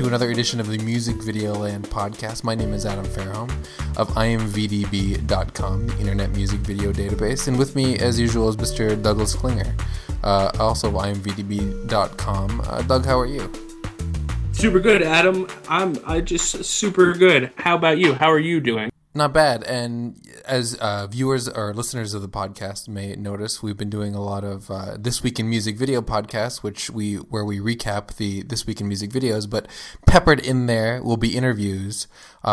to another edition of the Music Video Land podcast. My name is Adam Fairholm of IMVDB.com, the Internet Music Video Database. And with me, as usual, is Mr. Douglas Klinger, also of IMVDB.com. Doug, how are you? Super good, Adam. I'm just super good. How about you? How are you doing? Not bad. And as viewers or listeners of the podcast may notice, we've been doing a lot of This Week in Music Video podcasts, where we recap the This Week in Music videos. But peppered in there will be interviews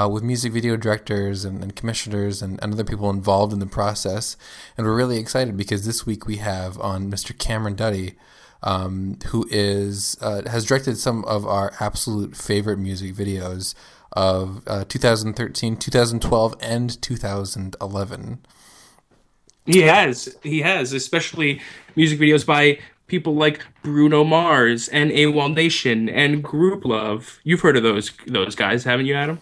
with music video directors and commissioners and other people involved in the process. And we're really excited because this week we have on Mr. Cameron Duddy, who is has directed some of our absolute favorite music videos of 2013, 2012, and 2011. He has, especially music videos by people like Bruno Mars and AWOL Nation and Group Love. You've heard of those guys, haven't you, Adam?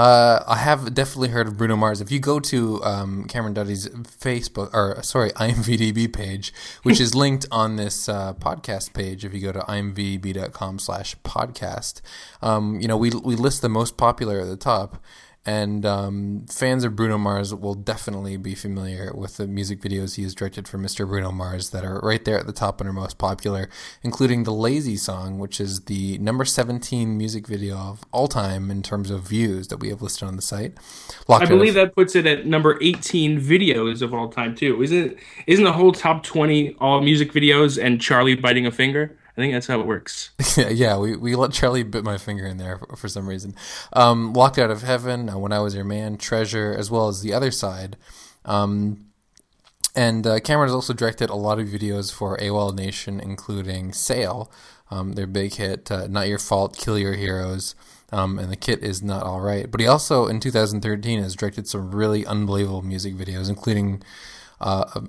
I have definitely heard of Bruno Mars. If you go to Cameron Duddy's IMVDB page, which is linked on this podcast page, if you go to imvdb.com/podcast, we list the most popular at the top, and fans of Bruno Mars will definitely be familiar with the music videos he has directed for Mr. Bruno Mars that are right there at the top and are most popular, including The Lazy Song, which is the number 17 music video of all time in terms of views that we have listed on the site. I believe that puts it at number 18 videos of all time, too. Isn't the whole top 20 all music videos and Charlie biting a finger? I think that's how it works. Yeah, we let Charlie bit my finger in there for some reason. Locked Out of Heaven, When I Was Your Man, Treasure, as well as The Other Side. And Cameron has also directed a lot of videos for AWOL Nation, including Sail, their big hit, Not Your Fault, Kill Your Heroes, and The Kit Is Not All Right. But he also, in 2013, has directed some really unbelievable music videos, including a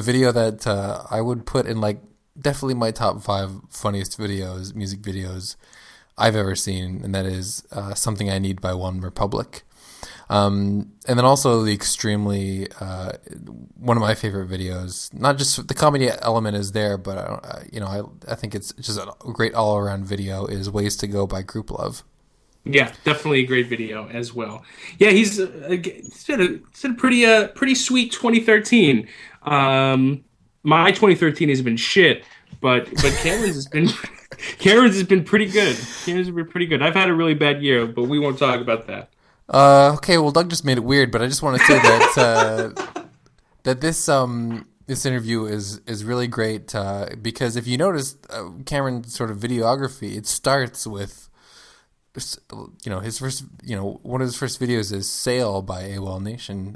video that I would put in, definitely my top 5 funniest music videos I've ever seen, and that is Something I Need by OneRepublic. And then also the extremely, one of my favorite videos, not just the comedy element is there, but I think it's just a great all-around video, is Ways to Go by Group Love. Yeah, definitely a great video as well. Yeah, he's had a pretty sweet 2013. My 2013 has been shit, but Cameron's has been pretty good. Cameron's has been pretty good. I've had a really bad year, but we won't talk about that. Okay, well, Doug just made it weird, but I just want to say that that this interview is really great because if you notice Cameron's sort of videography, it starts with one of his first videos is "Sail" by AWOL Nation,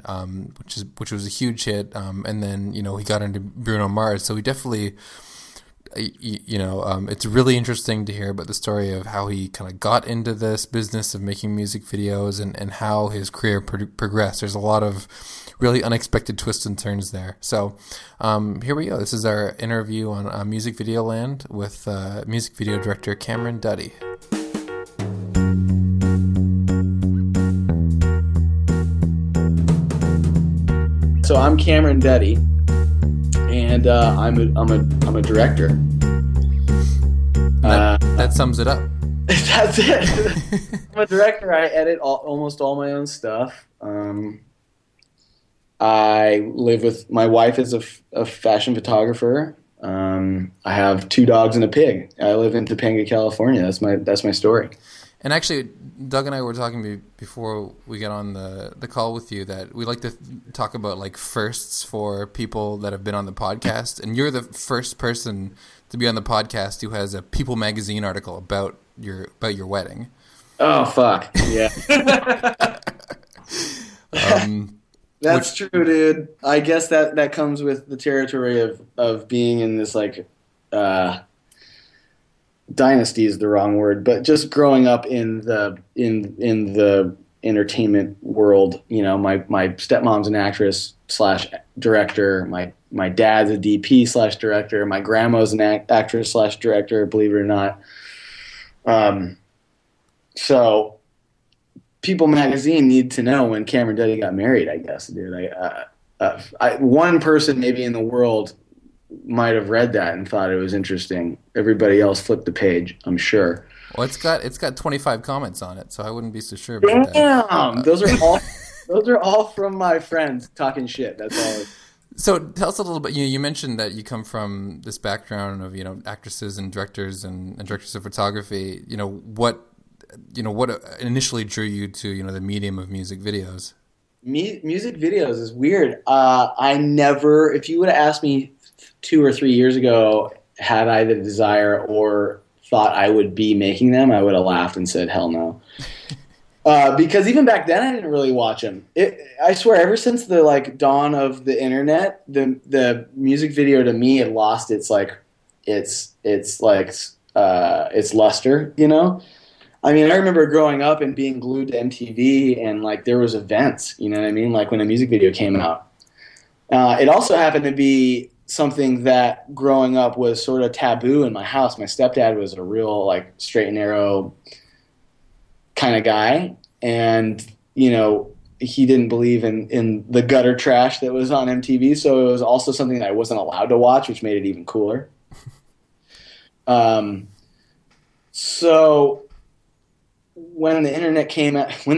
which was a huge hit, and then he got into Bruno Mars, so he definitely, it's really interesting to hear about the story of how he kind of got into this business of making music videos and how his career progressed. There's a lot of really unexpected twists and turns there. So here we go. This is our interview on Music Video Land with music video director Cameron Duddy. So I'm Cameron Duddy, and I'm a director. That sums it up. That's it. I'm a director. I edit almost all my own stuff. I live with my wife is a fashion photographer. I have 2 dogs and a pig. I live in Topanga, California. That's my story. And actually, Doug and I were talking before we got on the call with you that we like to talk about firsts for people that have been on the podcast. And you're the first person to be on the podcast who has a People magazine article about your wedding. Oh fuck yeah! That's true, dude. I guess that comes with the territory of being in this dynasty is the wrong word, but just growing up in the entertainment world, my stepmom's an actress / director, my dad's a DP / director, my grandma's an actress / director, believe it or not. So People magazine need to know when Cameron Duddy got married, I guess, dude. One person maybe in the world might have read that and thought it was interesting. Everybody else flipped the page, I'm sure. Well, it's got 25 comments on it, so I wouldn't be so sure about that. Damn, those are all from my friends talking shit. That's all. So tell us a little bit. You mentioned that you come from this background of actresses and directors and directors of photography. What initially drew you to the medium of music videos? Music videos is weird. I never. If you would have asked me 2 or 3 years ago, had I the desire or thought I would be making them, I would have laughed and said, hell no. Because even back then, I didn't really watch them. I swear, ever since the dawn of the internet, the music video to me had lost its luster. I mean, I remember growing up and being glued to MTV, and there was events. You know what I mean? Like when a music video came out. It also happened to be something that growing up was sort of taboo in my house. My stepdad was a real straight and narrow kind of guy, and he didn't believe in the gutter trash that was on MTV. So it was also something that I wasn't allowed to watch, which made it even cooler. So when the internet came out, when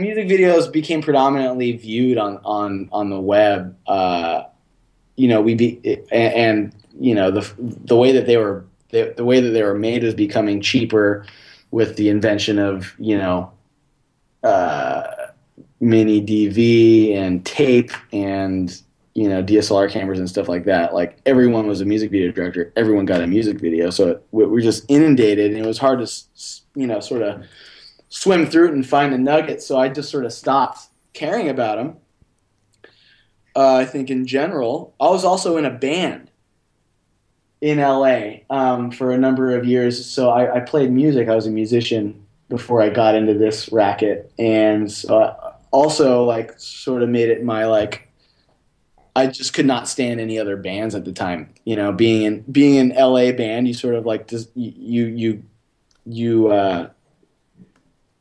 music videos became predominantly viewed on the web, the way that they were made was becoming cheaper with the invention of mini DV and tape and DSLR cameras and stuff like that. Everyone was a music video director, everyone got a music video, so we were just inundated, and it was hard to sort of swim through it and find the nuggets, so I just sort of stopped caring about them. I think in general, I was also in a band in LA for a number of years, so I played music. I was a musician before I got into this racket, and so I also sort of made it my I just could not stand any other bands at the time. Being in LA band, you sort of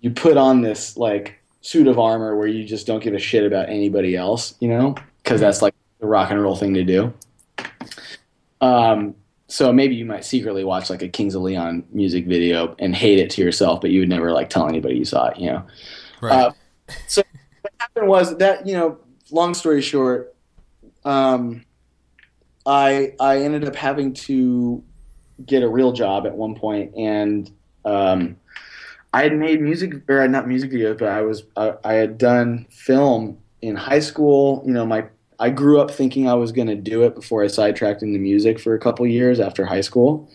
you put on this suit of armor where you just don't give a shit about anybody else, because that's the rock and roll thing to do. So maybe you might secretly watch a Kings of Leon music video and hate it to yourself, but you would never tell anybody you saw it, Right. So what happened was that, long story short, I ended up having to get a real job at one point, and I had made music, or not music videos, but I had done film in high school. I grew up thinking I was going to do it before I sidetracked into music for a couple years after high school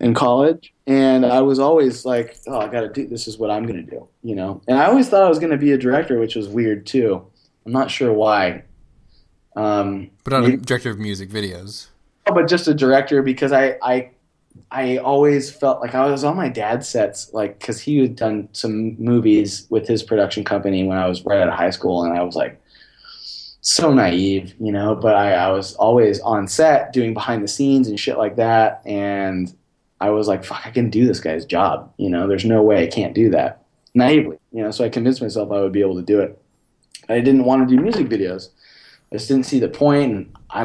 and college. And I was always I got to do, this is what I'm going to do, And I always thought I was going to be a director, which was weird too. I'm not sure why. But not a director of music videos. No, but just a director, because I always felt I was on my dad's sets, because he had done some movies with his production company when I was right out of high school, and I was so naive, but I was always on set doing behind the scenes and shit like that, and I was fuck, I can do this guy's job, there's no way I can't do that, naively, so I convinced myself I would be able to do it. I didn't want to do music videos. I just didn't see the point, and I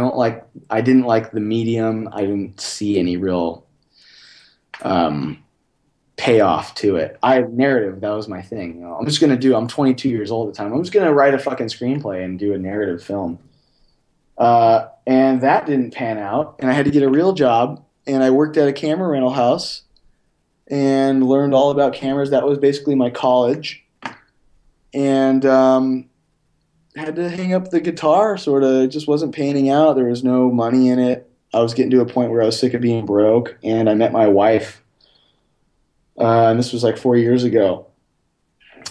didn't like the medium. I didn't see any real payoff to it. Narrative, that was my thing. I'm 22 years old at the time. I'm just going to write a fucking screenplay and do a narrative film. And that didn't pan out, and I had to get a real job, and I worked at a camera rental house and learned all about cameras. That was basically my college. And had to hang up the guitar, sort of. It just wasn't panning out. There was no money in it. I was getting to a point where I was sick of being broke, and I met my wife. And this was 4 years ago.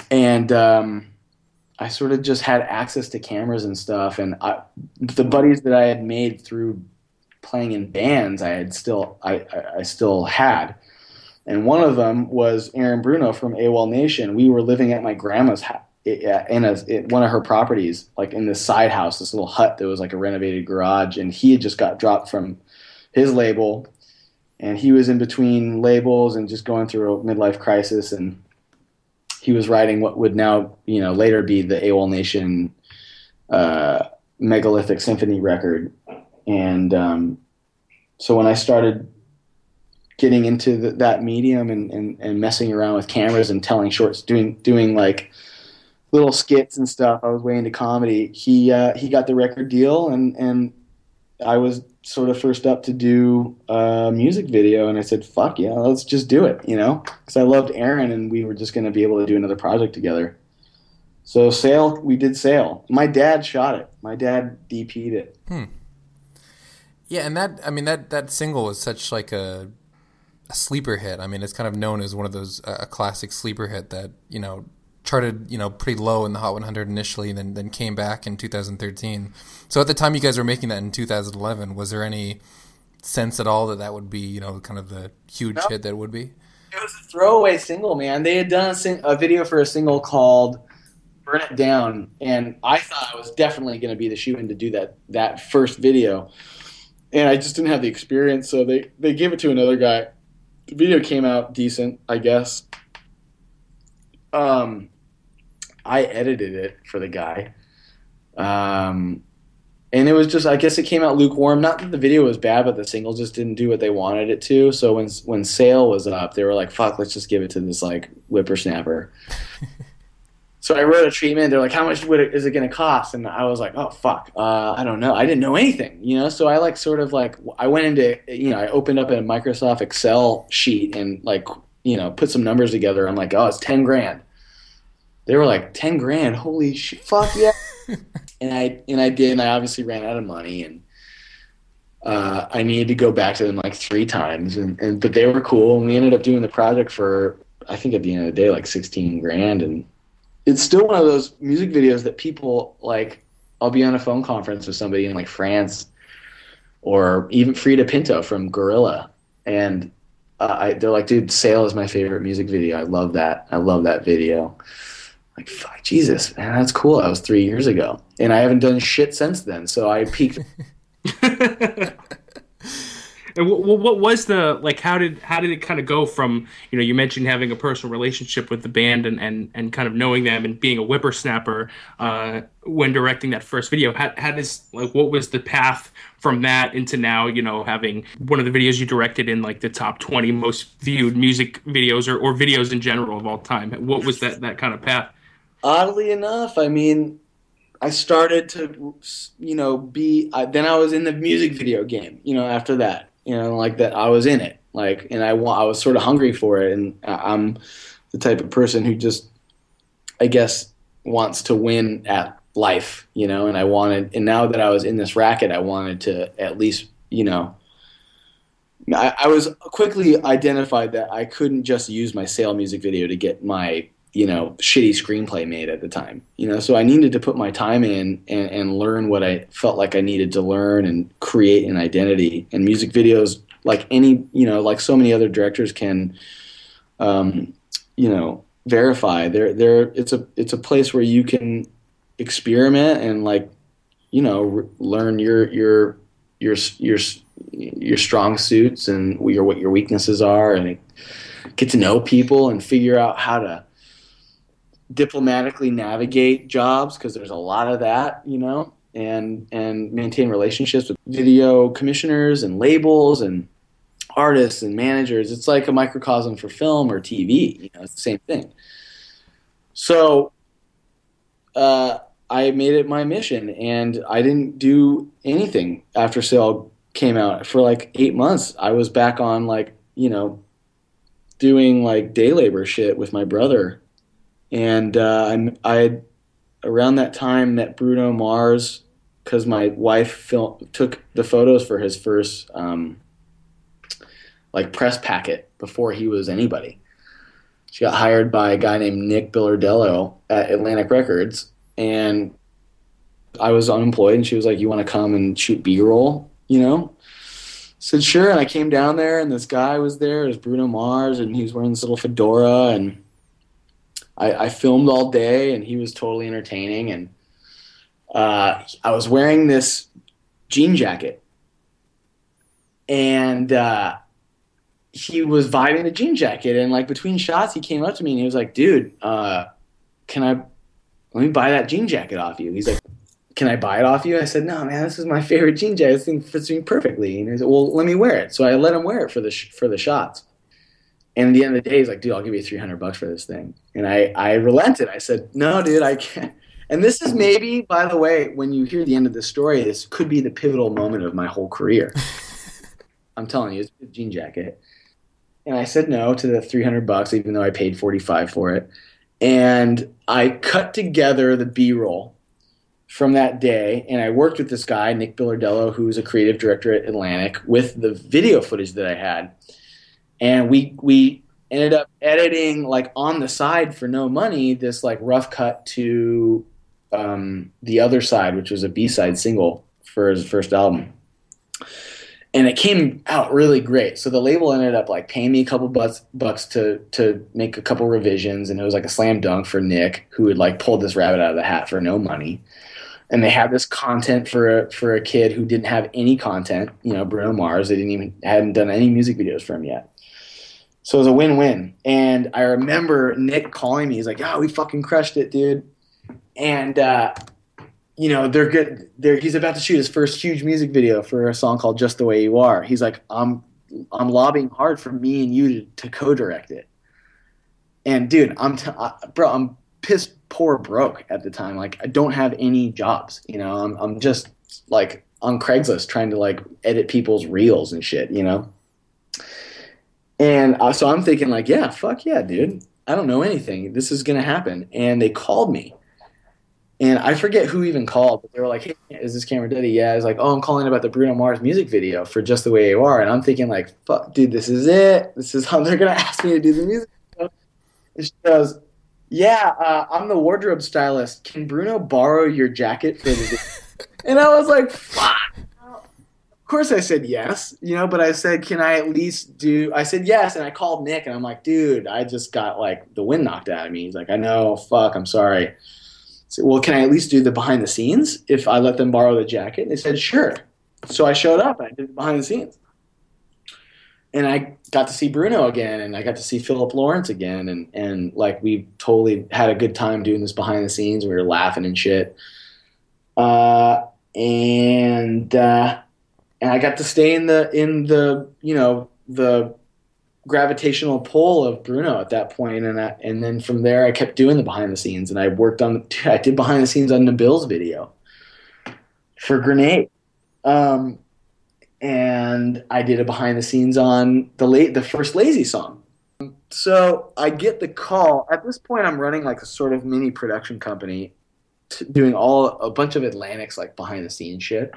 And I sort of just had access to cameras and stuff. And the buddies that I had made through playing in bands, I still had. And one of them was Aaron Bruno from AWOL Nation. We were living at my grandma's house, in one of her properties, in this side house, this little hut that was a renovated garage, and he had just got dropped from his label, and he was in between labels and just going through a midlife crisis, and he was writing what would now, later be the AWOL Nation Megalithic Symphony record. And so when I started getting into that medium and messing around with cameras and telling shorts, doing like little skits and stuff. I was way into comedy. He got the record deal, and I was sort of first up to do a music video, and I said, fuck yeah, let's just do it, you know? Because I loved Aaron, and we were just going to be able to do another project together. So Sail, we did Sail. My dad shot it. My dad DP'd it. Hmm. Yeah, and that single was such like a sleeper hit. I mean, it's kind of known as one of those a classic sleeper hit that, you know, charted, you know, pretty low in the Hot 100 initially, and then came back in 2013. So at the time you guys were making that in 2011, was there any sense at all that would be, you know, kind of the huge hit that it would be? It was a throwaway single, man. They had done a video for a single called Burn It Down, and I thought I was definitely going to be the shoe-in to do that first video. And I just didn't have the experience, so they gave it to another guy. The video came out decent, I guess. I edited it for the guy. And it was just, I guess it came out lukewarm. Not that the video was bad, but the single just didn't do what they wanted it to. So when Sail was up, they were like, fuck, let's just give it to this like whippersnapper. So I wrote a treatment. They're like, how much is it going to cost? And I was like, oh, fuck. I don't know. I didn't know anything, you know? So I like sort of like, I went into, you know, I opened up a Microsoft Excel sheet and like, you know, put some numbers together. I'm like, oh, it's 10 grand. They were like, 10 grand? Holy shit. Fuck yeah. And I did. And I obviously ran out of money, and I needed to go back to them like 3 times. But they were cool. And we ended up doing the project for, I think at the end of the day, like 16 grand. And it's still one of those music videos that people, like, I'll be on a phone conference with somebody in, like, France, or even Frida Pinto from Gorilla, and they're like, dude, Sail is my favorite music video. I love that video. I'm like, fuck, Jesus, man, that's cool. That was 3 years ago, and I haven't done shit since then, so I peaked. And what was the, like, how did it kind of go from, you know, you mentioned having a personal relationship with the band and kind of knowing them and being a whippersnapper when directing that first video? What was the path from that into now, you know, having one of the videos you directed in like the top 20 most viewed music videos or videos in general of all time? What was that kind of path? Oddly enough, I mean, I started to, you know, then I was in the music video game, you know, after that. You know, like that I was in it, like, and I was sort of hungry for it, and I'm the type of person who just, I guess, wants to win at life, you know, and now that I was in this racket, I wanted to at least, you know, I was quickly identified that I couldn't just use my Sail music video to get my, you know, shitty screenplay made at the time, you know, so I needed to put my time in and learn what I felt like I needed to learn and create an identity. And music videos, like any, you know, like so many other directors can, you know, verify. It's a place where you can experiment and, like, you know, learn your strong suits and what your weaknesses are, and get to know people and figure out how to diplomatically navigate jobs, because there's a lot of that, you know, and maintain relationships with video commissioners and labels and artists and managers. It's like a microcosm for film or TV, you know, it's the same thing. So I made it my mission, and I didn't do anything after Sail came out for like 8 months. I was back on, like, you know, doing like day labor shit with my brother. And I, around that time, met Bruno Mars, because my wife took the photos for his first like press packet before he was anybody. She got hired by a guy named Nick Billardello at Atlantic Records, and I was unemployed, and she was like, "You want to come and shoot B-roll?" You know. I said sure, and I came down there, and this guy was there. It was Bruno Mars, and he was wearing this little fedora, and I filmed all day, and he was totally entertaining. And I was wearing this jean jacket, and he was vibing the jean jacket. And like between shots, he came up to me and he was like, "Dude, let me buy that jean jacket off you." He's like, can I buy it off you? I said, no, man, this is my favorite jean jacket. This thing fits me perfectly. And he said, well, let me wear it. So I let him wear it for the shots. And at the end of the day, he's like, dude, I'll give you $300 for this thing. And I relented. I said, no, dude, I can't. And this is maybe, by the way, when you hear the end of this story, this could be the pivotal moment of my whole career. I'm telling you, it's a jean jacket. And I said no to the $300, even though I paid $45 for it. And I cut together the B-roll from that day, and I worked with this guy, Nick Billardello, who was a creative director at Atlantic, with the video footage that I had. And we ended up editing, like, on the side for no money, this, like, rough cut to The Other Side, which was a B-side single for his first album. And it came out really great. So the label ended up, like, paying me a couple bucks to make a couple revisions, and it was like a slam dunk for Nick, who had, like, pulled this rabbit out of the hat for no money. And they had this content for a kid who didn't have any content, you know, Bruno Mars. They hadn't done any music videos for him yet. So it was a win-win. And I remember Nick calling me. He's like, "Oh, we fucking crushed it, dude." And you know, they're good. He's about to shoot his first huge music video for a song called "Just the Way You Are." He's like, "I'm lobbying hard for me and you to co-direct it." And dude, I'm pissed poor broke at the time. Like, I don't have any jobs. You know, I'm just, like, on Craigslist trying to, like, edit people's reels and shit. You know, and so I'm thinking, like, yeah, fuck yeah, dude. I don't know anything. This is gonna happen. And they called me. And I forget who even called, but they were like, "Hey, is this Cameron Duddy?" Yeah, I was like, "Oh, I'm calling about the Bruno Mars music video for Just the Way You Are." And I'm thinking, like, "Fuck, dude, this is it. This is how they're gonna ask me to do the music video." And she goes, "Yeah, I'm the wardrobe stylist. Can Bruno borrow your jacket for the video?" And I was like, "Fuck." Of course, I said yes, you know. But I said, "Can I at least do?" I said yes, and I called Nick, and I'm like, "Dude, I just got, like, the wind knocked out of me." He's like, "I know. Fuck, I'm sorry." So, well, can I at least do the behind the scenes if I let them borrow the jacket? And they said, sure. So I showed up and I did the behind the scenes. And I got to see Bruno again, and I got to see Philip Lawrence again. And like, we totally had a good time doing this behind the scenes. We were laughing and shit. And I got to stay in the you know, the gravitational pull of Bruno at that point, and then from there I kept doing the behind the scenes, and I did behind the scenes on Nabil's video for Grenade, and I did a behind the scenes on the first Lazy Song. So I get the call. At this point, I'm running, like, a sort of mini production company, doing a bunch of Atlantic's, like, behind the scenes shit.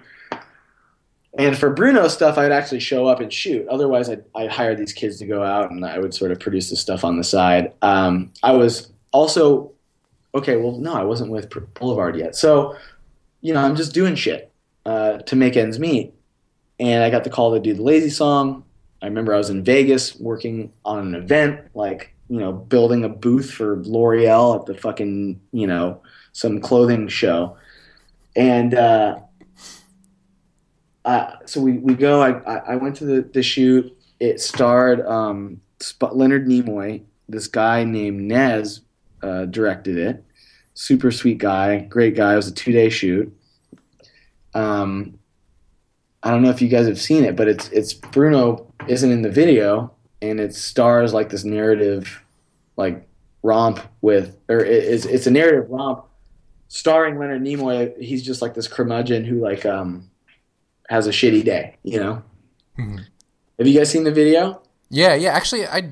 And for Bruno stuff, I would actually show up and shoot. Otherwise, I'd hire these kids to go out, and I would sort of produce this stuff on the side. I was also – okay, well, no, I wasn't with Boulevard yet. So, you know, I'm just doing shit to make ends meet. And I got the call to do the Lazy Song. I remember I was in Vegas working on an event, like, you know, building a booth for L'Oreal at the fucking, you know, some clothing show. And so we go. I went to the shoot. It starred Leonard Nimoy. This guy named Nez directed it. Super sweet guy, great guy. It was a 2-day shoot. I don't know if you guys have seen it, but it's Bruno isn't in the video, and it stars, like, this narrative, like, romp with, or it's a narrative romp starring Leonard Nimoy. He's just, like, this curmudgeon who, like, has a shitty day, you know? Mm-hmm. Have you guys seen the video? Yeah. Actually, I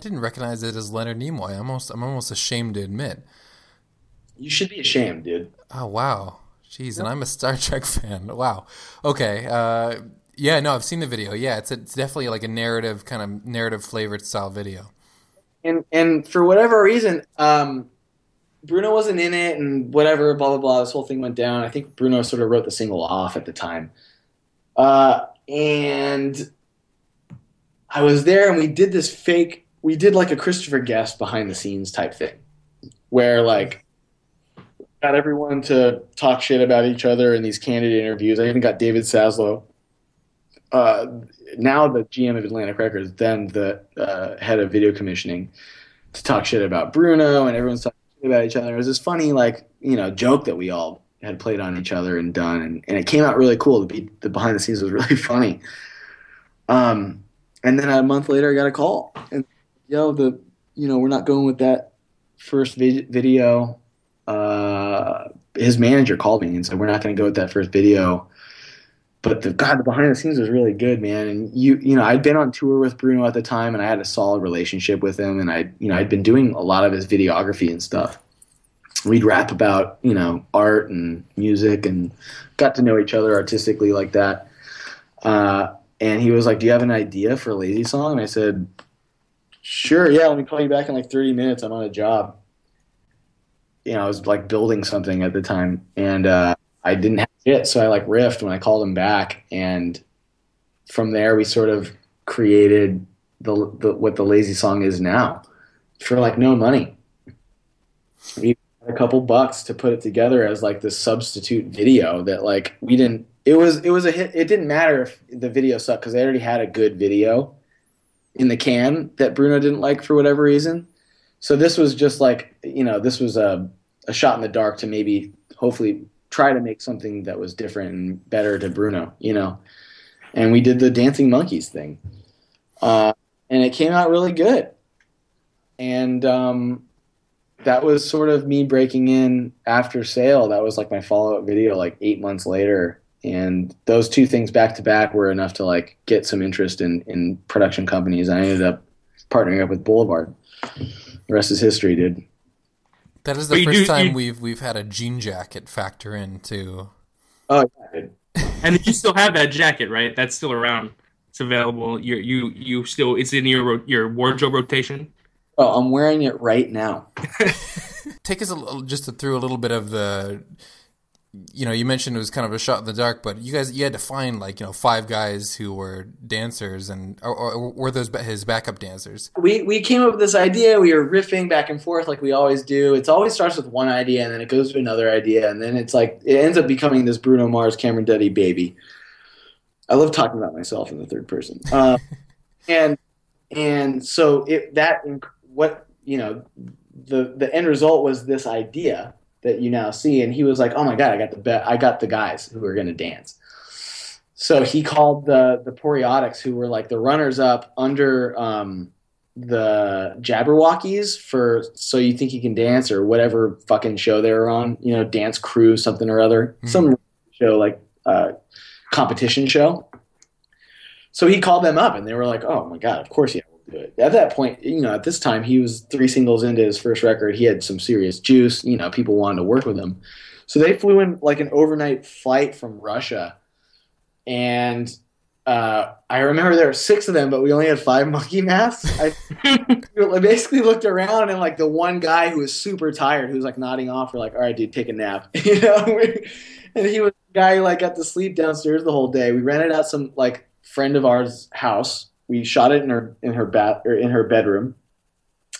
didn't recognize it as Leonard Nimoy. I'm almost ashamed to admit. You should be ashamed, dude. Oh, wow. Jeez, yeah. And I'm a Star Trek fan. Wow. Okay. Yeah, no, I've seen the video. Yeah, it's definitely, like, a narrative, kind of narrative-flavored style video. And for whatever reason, Bruno wasn't in it, and whatever, blah, blah, blah. This whole thing went down. I think Bruno sort of wrote the single off at the time. And I was there, and we did, like, a Christopher Guest behind the scenes type thing where, like, got everyone to talk shit about each other in these candid interviews. I even got David Saslow, now the GM of Atlantic Records, then the head of video commissioning, to talk shit about Bruno, and everyone's talking about each other. It was this funny, like, you know, joke that we all had played on each other and done, and it came out really cool. The behind the scenes was really funny. And then a month later, I got a call, and we're not going with that first video. His manager called me and said, we're not going to go with that first video. But the behind the scenes was really good, man. And I'd been on tour with Bruno at the time, and I had a solid relationship with him, and I'd been doing a lot of his videography and stuff. We'd rap about, art and music, and got to know each other artistically like that. And he was like, do you have an idea for a Lazy Song? And I said, sure, yeah, let me call you back in like 30 minutes. I'm on a job. I was like building something at the time, and I didn't have it, so I like riffed when I called him back, and from there we sort of created what the Lazy Song is now for like no money. We had a couple bucks to put it together as like this substitute video that like we didn't. It was a hit. It didn't matter if the video sucked because they already had a good video in the can that Bruno didn't like for whatever reason. So this was just like, this was a shot in the dark to maybe hopefully try to make something that was different and better to Bruno, And we did the Dancing Monkeys thing. And it came out really good. And that was sort of me breaking in after Sail. That was like my follow-up video like 8 months later. And those two things back to back were enough to like get some interest in production companies. I ended up partnering up with Boulevard. The rest is history, dude. That is the first time we've had a jean jacket factor into. Oh, yeah, dude. And you still have that jacket, right? That's still around. It's available. You still. It's in your wardrobe rotation. Oh, I'm wearing it right now. Take us through a little bit of the. You mentioned it was kind of a shot in the dark, but you had to find like, five guys who were dancers, and or were those his backup dancers? We came up with this idea. We were riffing back and forth like we always do. It always starts with one idea, and then it goes to another idea, and then it's like it ends up becoming this Bruno Mars, Cameron Duddy baby. I love talking about myself in the third person. And so the end result was this idea that you now see, and he was like, "Oh my God, I got the guys who are going to dance." So he called the Poriotics, who were like the runners up under the Jabberwockies for "So You Think You Can Dance" or whatever fucking show they were on, Dance Crew something or other, some show like competition show. So he called them up, and they were like, "Oh my God, of course, yeah." At that point, at this time, he was 3 singles into his first record. He had some serious juice. People wanted to work with him. So they flew in like an overnight flight from Russia. And I remember there were 6 of them, but we only had 5 monkey masks. I basically looked around, and like the one guy who was super tired, who was like nodding off, we're like, all right, dude, take a nap. And he was the guy who like got to sleep downstairs the whole day. We rented out some like friend of ours' house. We shot it in her bedroom.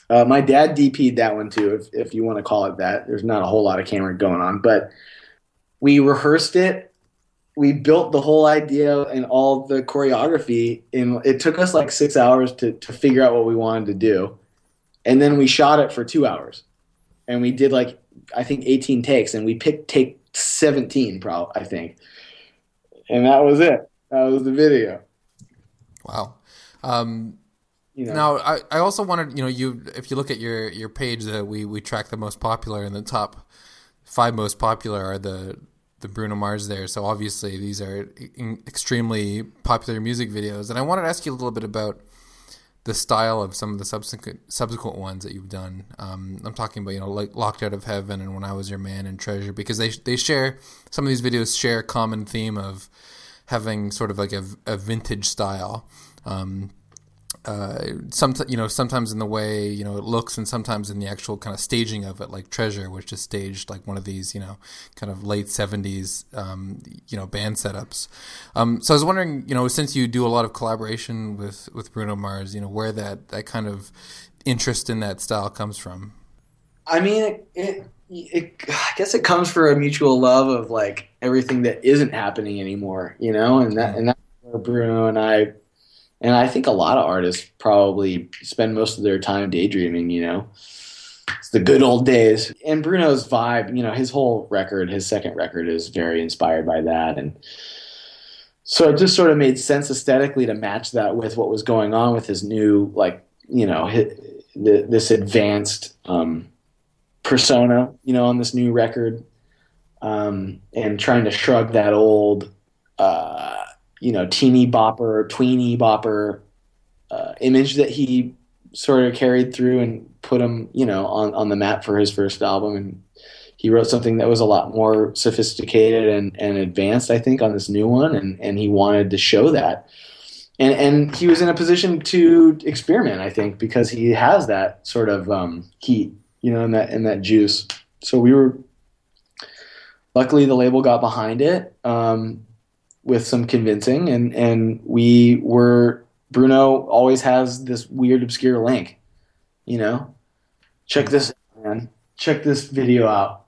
My dad DP'd that one too, if you want to call it that. There's not a whole lot of camera going on, but we rehearsed it. We built the whole idea and all the choreography. It took us like 6 hours to figure out what we wanted to do, and then we shot it for 2 hours, and we did like I think 18 takes, and we picked take 17, probably I think, and that was it. That was the video. Wow. Now I also wanted, if you look at your page that we track the most popular, and the top 5 most popular are the Bruno Mars there. So obviously these are extremely popular music videos. And I wanted to ask you a little bit about the style of some of the subsequent ones that you've done. I'm talking about, like Locked Out of Heaven and When I Was Your Man and Treasure, because they share, some of these videos share a common theme of having sort of like a vintage style. Sometimes in the way it looks, and sometimes in the actual kind of staging of it, like Treasure, which is staged like one of these kind of late 70s band setups. So I was wondering, since you do a lot of collaboration with Bruno Mars, where that kind of interest in that style comes from. I mean, I guess it comes from a mutual love of like everything that isn't happening anymore, and that's where Bruno and I. And I think a lot of artists probably spend most of their time daydreaming, It's the good old days. And Bruno's vibe, you know, his whole record, his second record, is very inspired by that. And so it just sort of made sense aesthetically to match that with what was going on with his new, like, you know, this advanced persona, you know, on this new record, and trying to shrug that old, you know, teeny bopper, tweeny bopper image that he sort of carried through and put him, you know, on the map for his first album. And he wrote something that was a lot more sophisticated and advanced, I think, on this new one. And he wanted to show that. And he was in a position to experiment, I think, because he has that sort of heat, you know, and that juice. So we were – luckily the label got behind it with some convincing. And we were – Bruno always has this weird, obscure link, you know. Check this out, man. Check this video out.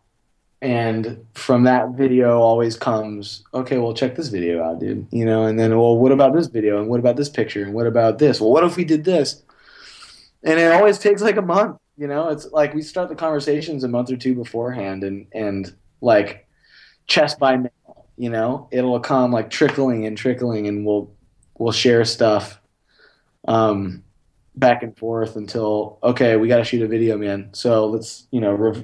And from that video always comes, okay, well, check this video out, dude. You know, and then, well, what about this video? And what about this picture? And what about this? Well, what if we did this? And it always takes like a month, you know. It's like we start the conversations a month or two beforehand and like chest by mail, you know. It'll come like trickling and we'll share stuff back and forth until, okay, we got to shoot a video, man. So let's, you know,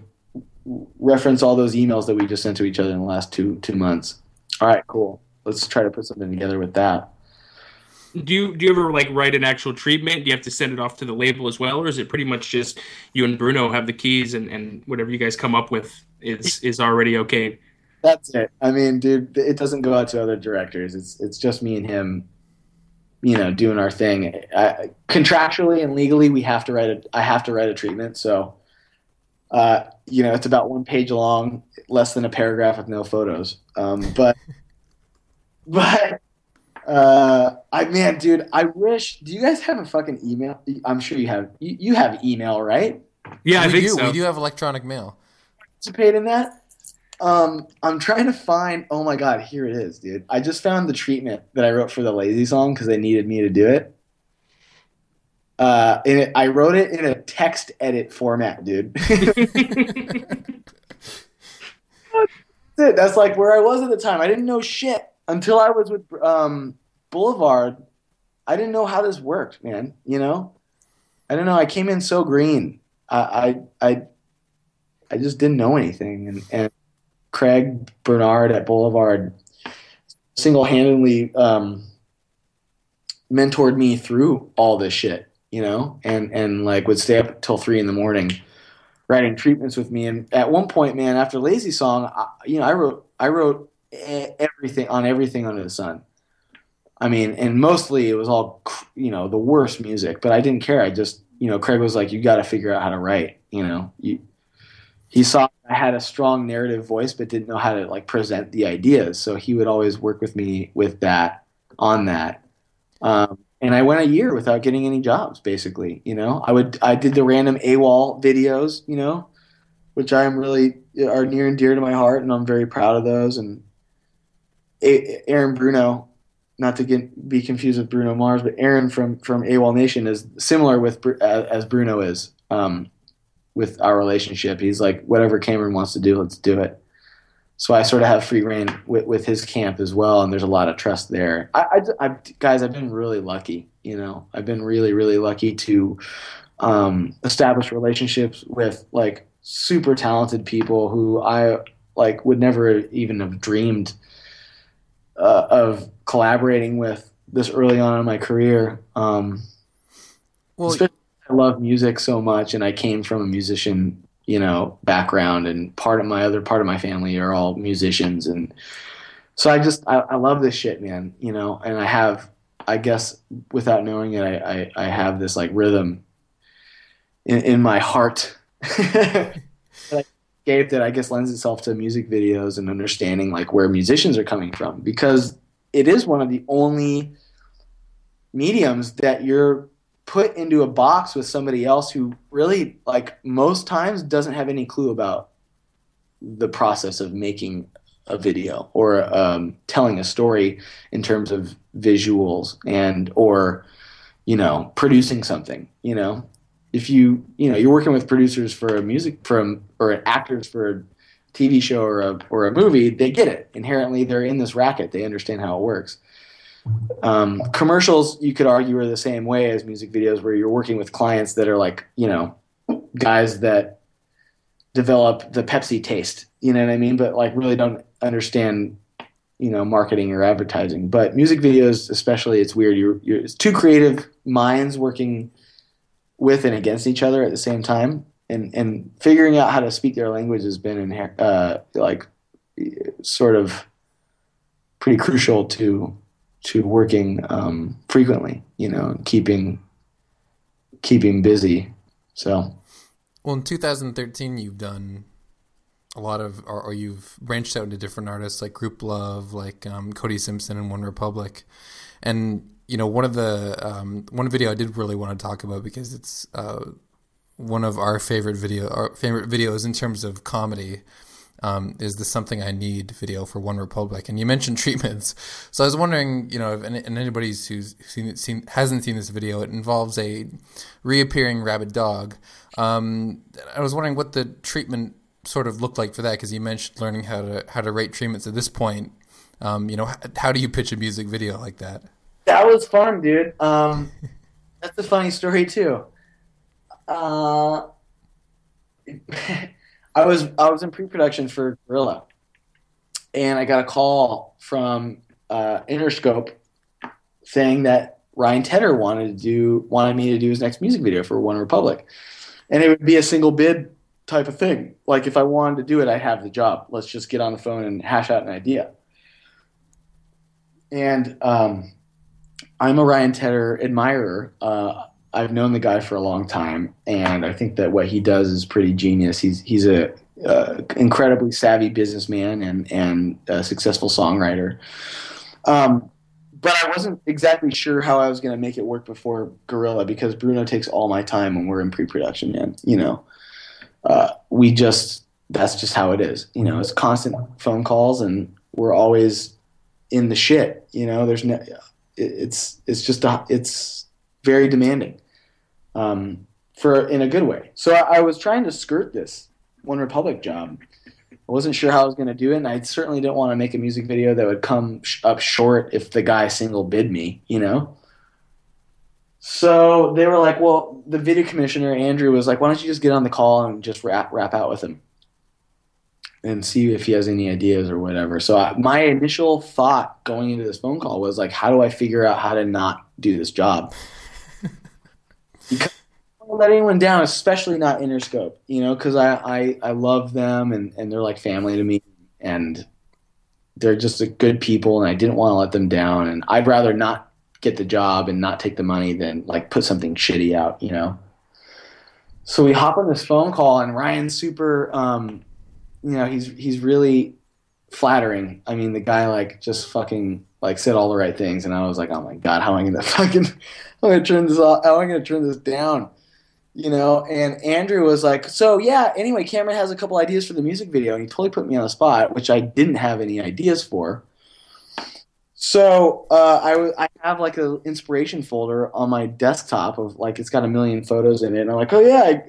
reference all those emails that we just sent to each other in the last two months. All right, cool. Let's try to put something together with that. Do you ever like write an actual treatment? Do you have to send it off to the label as well? Or is it pretty much just you and Bruno have the keys and whatever you guys come up with is already okay? That's it. I mean, dude, it doesn't go out to other directors. It's just me and him, you know, doing our thing. Contractually and legally, I have to write a treatment. So, you know, it's about one page long, less than a paragraph with no photos. Man, dude, I wish. Do you guys have a fucking email? I'm sure you have. You have email, right? Yeah, I think so. We do have electronic mail. Participate in that. I'm trying to find – oh, my God, here it is, dude. I just found the treatment that I wrote for The Lazy Song because they needed me to do it. I wrote it in a text edit format, dude. That's it. That's like where I was at the time. I didn't know shit until I was with Boulevard. I didn't know how this worked, man, you know? I don't know. I came in so green. I just didn't know anything, and Craig Bernard at Boulevard single-handedly mentored me through all this shit, you know, and like would stay up till 3 a.m. writing treatments with me. And at one point, man, after Lazy Song, I wrote everything under the sun. I mean, and mostly it was all, you know, the worst music, but I didn't care. I just, you know, Craig was like, you got to figure out how to write, you know. He saw I had a strong narrative voice but didn't know how to like present the ideas. So he would always work with me with that, on that. And I went a year without getting any jobs basically, you know. I did the random AWOL videos, you know, which are near and dear to my heart, and I'm very proud of those. And Aaron Bruno, not to be confused with Bruno Mars, but Aaron from AWOL Nation is similar with as Bruno is. With our relationship, he's like, whatever Cameron wants to do, let's do it. So I sort of have free reign with his camp as well, and there's a lot of trust there. Guys, I've been really lucky, you know. I've been really, really lucky to establish relationships with like super talented people who I like would never even have dreamed of collaborating with this early on in my career. I love music so much, and I came from a musician, you know, background, and part of my family are all musicians, and so I love this shit, man, you know. And I guess without knowing it, I have this like rhythm in my heart that I gave that I guess lends itself to music videos and understanding like where musicians are coming from, because it is one of the only mediums that you're put into a box with somebody else who really, like, most times doesn't have any clue about the process of making a video or telling a story in terms of visuals and or, you know, producing something, you know. if you know you're working with producers for a music from or actors for a TV show or a movie, they get it inherently. They're in this racket. They understand how it works. Commercials, you could argue, are the same way as music videos, where you're working with clients that are like, you know, guys that develop the Pepsi taste, you know what I mean? But like really don't understand, you know, marketing or advertising. But music videos, especially, it's weird. It's two creative minds working with and against each other at the same time, and figuring out how to speak their language has been like sort of pretty crucial to working frequently, you know, and keeping busy. So, well, in 2013, you've done a lot of, or you've branched out into different artists like Group Love, like Cody Simpson and OneRepublic. And, you know, one of the one video I did really want to talk about, because it's one of our favorite videos in terms of comedy, is the Something I Need video for OneRepublic. And you mentioned treatments. So I was wondering, you know, and anybody who's hasn't seen this video, it involves a reappearing rabid dog. I was wondering what the treatment sort of looked like for that, because you mentioned learning how to rate treatments at this point. You know, how do you pitch a music video like that? That was fun, dude. That's a funny story too. I was in pre-production for Gorilla, and I got a call from Interscope saying that Ryan Tedder wanted me to do his next music video for OneRepublic, and it would be a single bid type of thing. Like, if I wanted to do it, I have the job. Let's just get on the phone and hash out an idea. And I'm a Ryan Tedder admirer. I've known the guy for a long time, and I think that what he does is pretty genius. He's a incredibly savvy businessman and a successful songwriter. But I wasn't exactly sure how I was going to make it work before Gorilla, because Bruno takes all my time when we're in pre-production, man. You know, that's just how it is. You know, it's constant phone calls, and we're always in the shit. You know, it's very demanding, in a good way. So I was trying to skirt this OneRepublic job. I wasn't sure how I was going to do it, and I certainly didn't want to make a music video that would come up short if the guy single bid me, you know? So they were like, well, the video commissioner, Andrew, was like, why don't you just get on the call and just rap out with him and see if he has any ideas or whatever. So my initial thought going into this phone call was like, how do I figure out how to not do this job? Because I don't let anyone down, especially not Interscope, you know, because I love them, and they're like family to me, and they're just good people, and I didn't want to let them down, and I'd rather not get the job and not take the money than like put something shitty out, you know. So we hop on this phone call, and Ryan's super, you know, he's really flattering. I mean, the guy like just fucking like said all the right things, and I was like, oh my god, how am I gonna turn this down? You know, and Andrew was like, so yeah, anyway, Cameron has a couple ideas for the music video, and he totally put me on the spot, which I didn't have any ideas for. So I have like an inspiration folder on my desktop of like, it's got 1 million photos in it, and I'm like, oh yeah,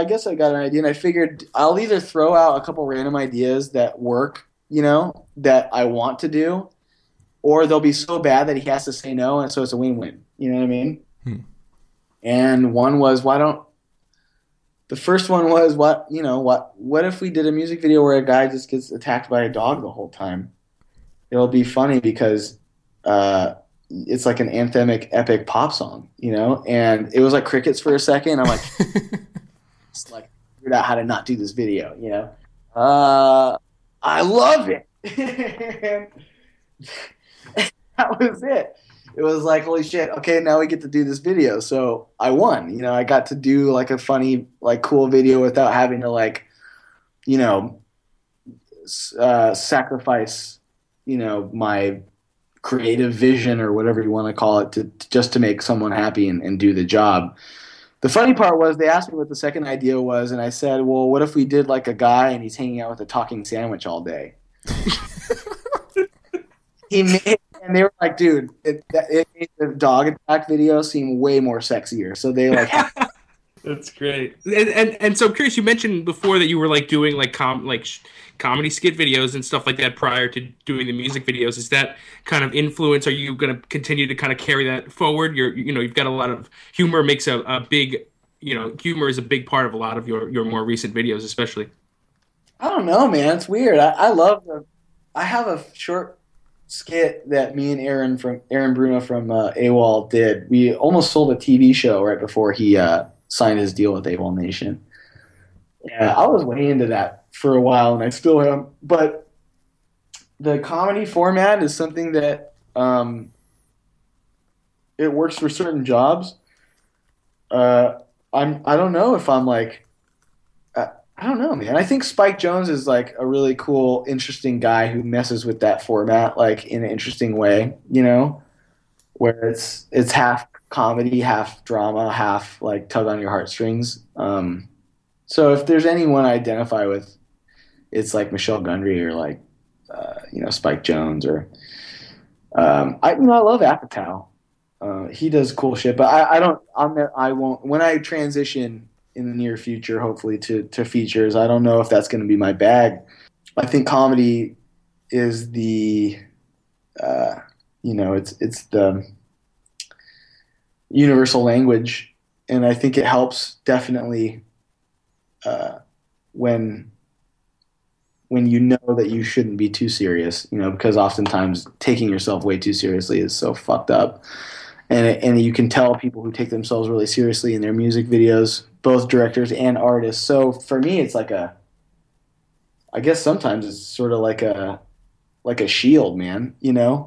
I guess I got an idea, and I figured I'll either throw out a couple random ideas that work, you know, that I want to do, or they'll be so bad that he has to say no, and so it's a win-win. You know what I mean? Hmm. And what if we did a music video where a guy just gets attacked by a dog the whole time? It'll be funny because it's like an anthemic epic pop song, you know? And it was like crickets for a second. I'm like, just like figured out how to not do this video, you know? I love it. That was it. It was like, holy shit, okay, now we get to do this video. So I won. You know, I got to do like a funny, like cool video without having to like, you know, sacrifice, you know, my creative vision or whatever you want to call it to just to make someone happy and do the job. The funny part was they asked me what the second idea was, and I said, well, what if we did like a guy and he's hanging out with a talking sandwich all day? And they were like, dude, it made the dog attack video seem way more sexier. So they like That's great. And so I'm curious, you mentioned before that you were like doing comedy skit videos and stuff like that prior to doing the music videos. Is that kind of influence? Are you going to continue to kind of carry that forward? You've got a lot of humor makes a big, humor is a big part of a lot of your more recent videos, especially. I don't know, man. It's weird. I have a short skit that me and Aaron Bruno from AWOL did. We almost sold a TV show right before he signed his deal with AWOL Nation. Yeah, I was way into that for a while, and I still am. But the comedy format is something that it works for certain jobs. I don't know, man. I think Spike Jones is like a really cool, interesting guy who messes with that format like in an interesting way, where it's half comedy, half drama, half like tug on your heartstrings. So if there's anyone I identify with, it's like Michelle Gundry or like Spike Jones or I love Apatow. He does cool shit, but I won't when I transition in the near future, hopefully to features. I don't know if that's going to be my bag. I think comedy is the, it's the universal language, and I think it helps definitely when you know that you shouldn't be too serious, because oftentimes taking yourself way too seriously is so fucked up. And you can tell people who take themselves really seriously in their music videos, both directors and artists. So for me, it's like I guess sometimes it's sort of like a shield, man. It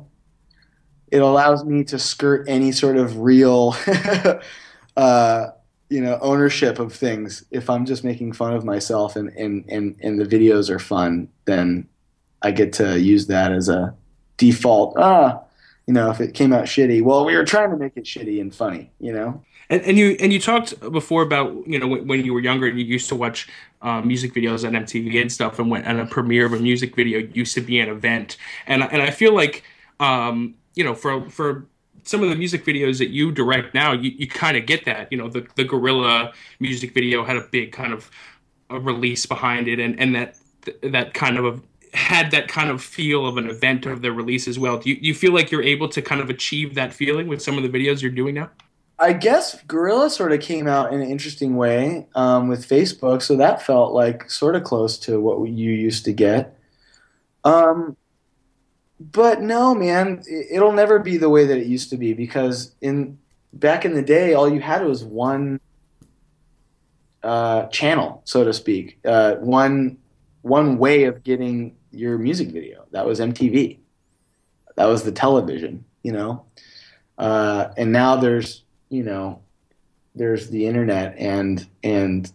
allows me to skirt any sort of real, ownership of things. If I'm just making fun of myself and the videos are fun, then I get to use that as a default. If it came out shitty, well, we were trying to make it shitty and funny, And you talked before about, when you were younger, you used to watch music videos on MTV and stuff. And when at a premiere of a music video, it used to be an event. And I feel like, for some of the music videos that you direct now, you kind of get that. The Gorilla music video had a big kind of a release behind it, and that kind of had that kind of feel of an event of the release as well. Do you feel like you're able to kind of achieve that feeling with some of the videos you're doing now? I guess Gorilla sort of came out in an interesting way with Facebook, so that felt like sort of close to what you used to get. But no, man, it'll never be the way that it used to be, because back in the day, all you had was one channel, so to speak, one way of getting your music video. That was MTV. That was the television, and now there's the internet and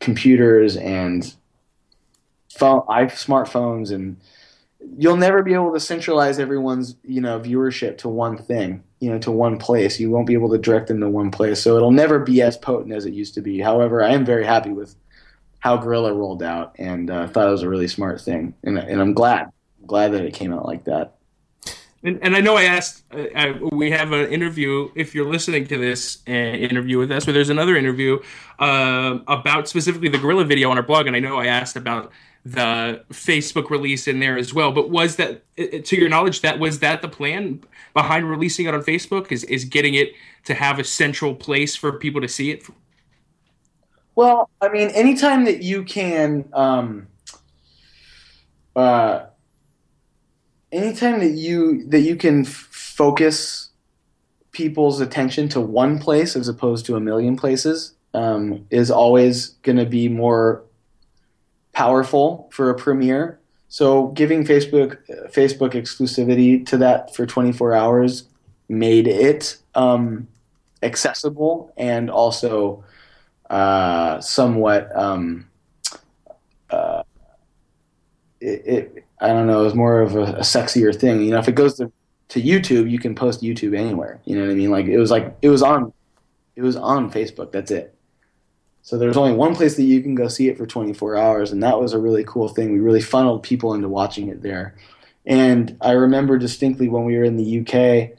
computers and smartphones, and you'll never be able to centralize everyone's, viewership to one thing, to one place. You won't be able to direct them to one place. So it'll never be as potent as it used to be. However, I am very happy with how Gorilla rolled out, and thought it was a really smart thing, and I'm glad that it came out like that. And I know I asked. We have an interview. If you're listening to this interview with us, where there's another interview about specifically the Gorilla video on our blog, and I know I asked about the Facebook release in there as well. But was that, to your knowledge, was that the plan behind releasing it on Facebook? Is getting it to have a central place for people to see it? Well, I mean, anytime that you can, anytime that you can focus people's attention to one place as opposed to a million places, is always going to be more powerful for a premiere. So, giving Facebook exclusivity to that for 24 hours made it accessible and also somewhat I don't know, it's more of a sexier thing. If it goes to YouTube, you can post YouTube anywhere. You know what I mean? It was on Facebook, that's it. So there's only one place that you can go see it for 24 hours, and that was a really cool thing. We really funneled people into watching it there. And I remember distinctly when we were in the UK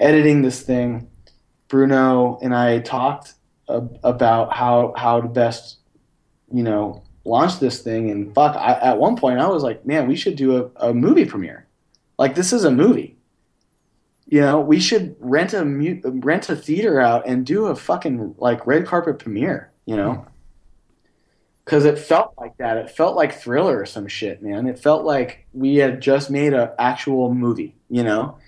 editing this thing, Bruno and I talked about how to best, you know, launch this thing. And fuck, at one point I was like, man, we should do a movie premiere. Like, this is a movie. You know, we should rent a theater out and do a fucking, like, red carpet premiere, you know? Because it felt like that. It felt like Thriller or some shit, man. It felt like we had just made an actual movie, you know?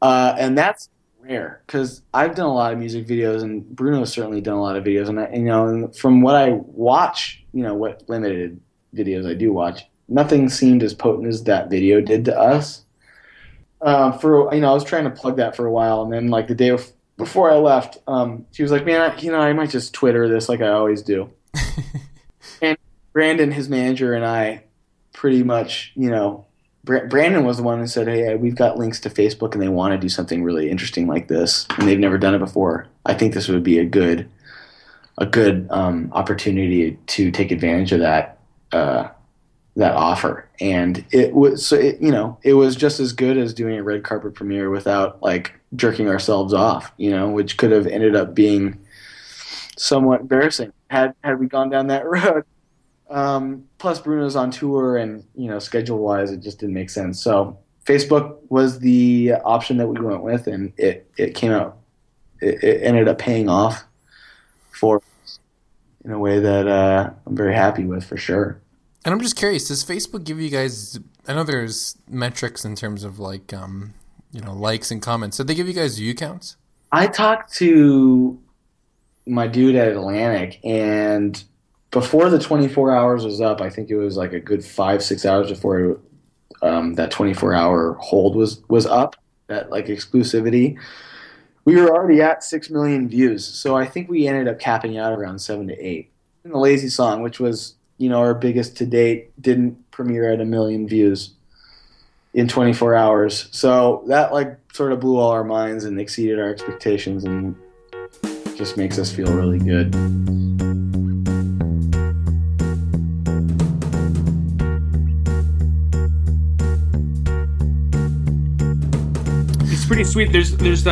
And that's rare, because I've done a lot of music videos, and Bruno's certainly done a lot of videos. And, from what I watch, you know, what limited videos I do watch, nothing seemed as potent as that video did to us. I was trying to plug that for a while, and then like the day before I left, she was like, "Man, I might just Twitter this like I always do." And Brandon, his manager, and I, pretty much, you know, Brandon was the one who said, "Hey, we've got links to Facebook, and they want to do something really interesting like this, and they've never done it before. I think this would be a good opportunity to take advantage of that offer." And it was, it was just as good as doing a red carpet premiere without like jerking ourselves off, you know, which could have ended up being somewhat embarrassing had we gone down that road. Plus Bruno's on tour, and, you know, schedule wise, it just didn't make sense. So Facebook was the option that we went with, and it came out. It ended up paying off for us in a way that I'm very happy with, for sure. And I'm just curious, does Facebook give you guys, I know there's metrics in terms of like, likes and comments. Did they give you guys view counts? I talked to my dude at Atlantic, and before the 24 hours was up, I think it was like a good 5-6 hours before that 24-hour hold was up, that like exclusivity. We were already at 6 million views, so I think we ended up capping out around 7 to 8. And The Lazy Song, which was, you know, our biggest to date, didn't premiere at 1 million views in 24 hours. So that like sort of blew all our minds and exceeded our expectations, and just makes us feel really good. It's pretty sweet. There's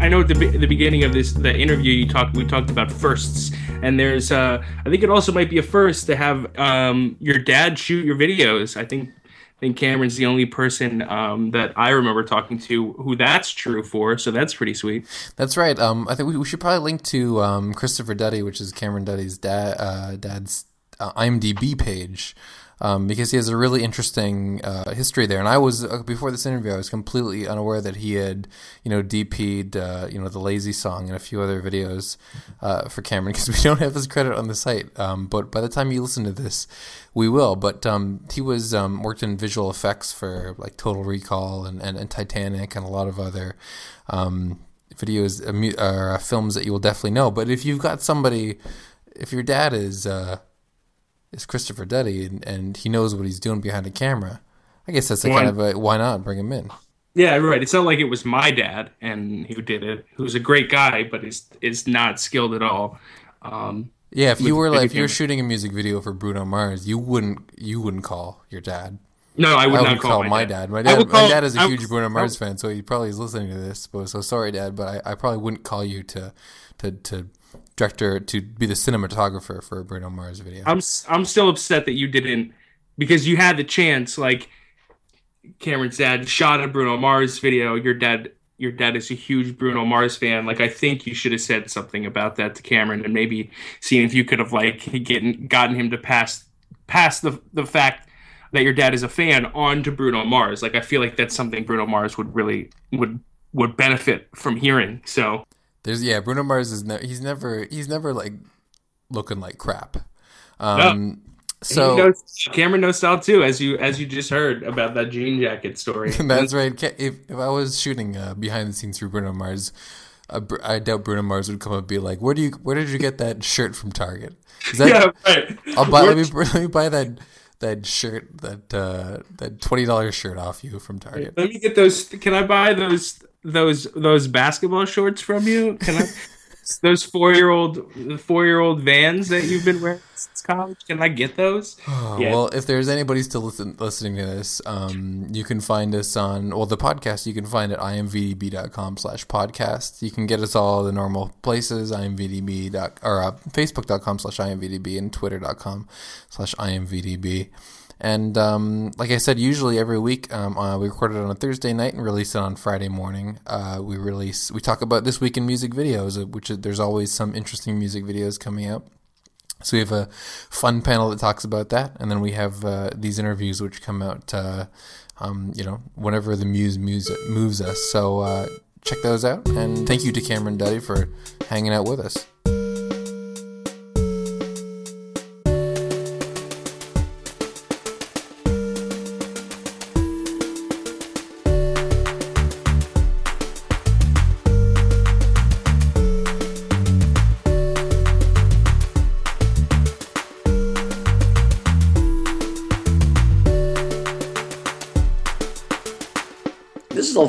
I know at the beginning of the interview we talked about firsts, and there's I think it also might be a first to have your dad shoot your videos. I think Cameron's the only person that I remember talking to who that's true for, so that's pretty sweet. That's right. I think we should probably link to Christopher Duddy, which is Cameron Duddy's dad's IMDb page, because he has a really interesting history there. And I was before this interview, I was completely unaware that he had, you know, DP'd, The Lazy Song and a few other videos for Cameron, because we don't have his credit on the site. But by the time you listen to this, we will. But he was worked in visual effects for like Total Recall and Titanic and a lot of other videos or films that you will definitely know. But if you've got somebody, if your dad is Christopher Duddy, and he knows what he's doing behind the camera, I guess that's why not bring him in? Yeah, right. It's not like it was my dad and who did it, who's a great guy, but is not skilled at all. Yeah, if you were shooting a music video for Bruno Mars, you wouldn't call your dad. No, I would not call my dad. My dad is a huge Bruno Mars fan, so he probably is listening to this. But so sorry, Dad, but I probably wouldn't call you to director to be the cinematographer for a Bruno Mars video. I'm still upset that you didn't, because you had the chance. Like, Cameron's dad shot a Bruno Mars video. Your dad is a huge Bruno Mars fan. Like, I think you should have said something about that to Cameron, and maybe seen if you could have like gotten him to pass the fact that your dad is a fan on to Bruno Mars. Like, I feel like that's something Bruno Mars would really would benefit from hearing. So. Bruno Mars is he's never like looking like crap. No. So Cameron knows style too, as you just heard about that jean jacket story. That's right. If I was shooting behind the scenes through Bruno Mars, I doubt Bruno Mars would come up and be like, "Where did you get that shirt from Target?" Right. Let me buy that. That shirt, that $20 shirt off you from Target. Let me get those. Can I buy those basketball shorts from you? Can I? those four-year-old Vans that you've been wearing since college? Can I get those? Oh, yeah. Well, if there's anybody still listening to this, you can find us on, well, the podcast you can find at imvdb.com/podcast. You can get us all the normal places, facebook.com/imvdb and twitter.com/imvdb. And like I said, usually every week we record it on a Thursday night and release it on Friday morning. We talk about this week in music videos, which there's always some interesting music videos coming up. So we have a fun panel that talks about that, and then we have these interviews which come out, whenever the muse moves us. So check those out, and thank you to Cameron Duddy for hanging out with us.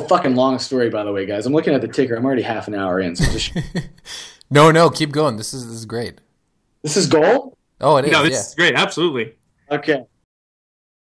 Fucking long story, by the way, guys. I'm looking at the ticker. I'm already half an hour in. So just... No, keep going. This is great. This is gold? Oh, it is. No, this is great. Absolutely. Okay.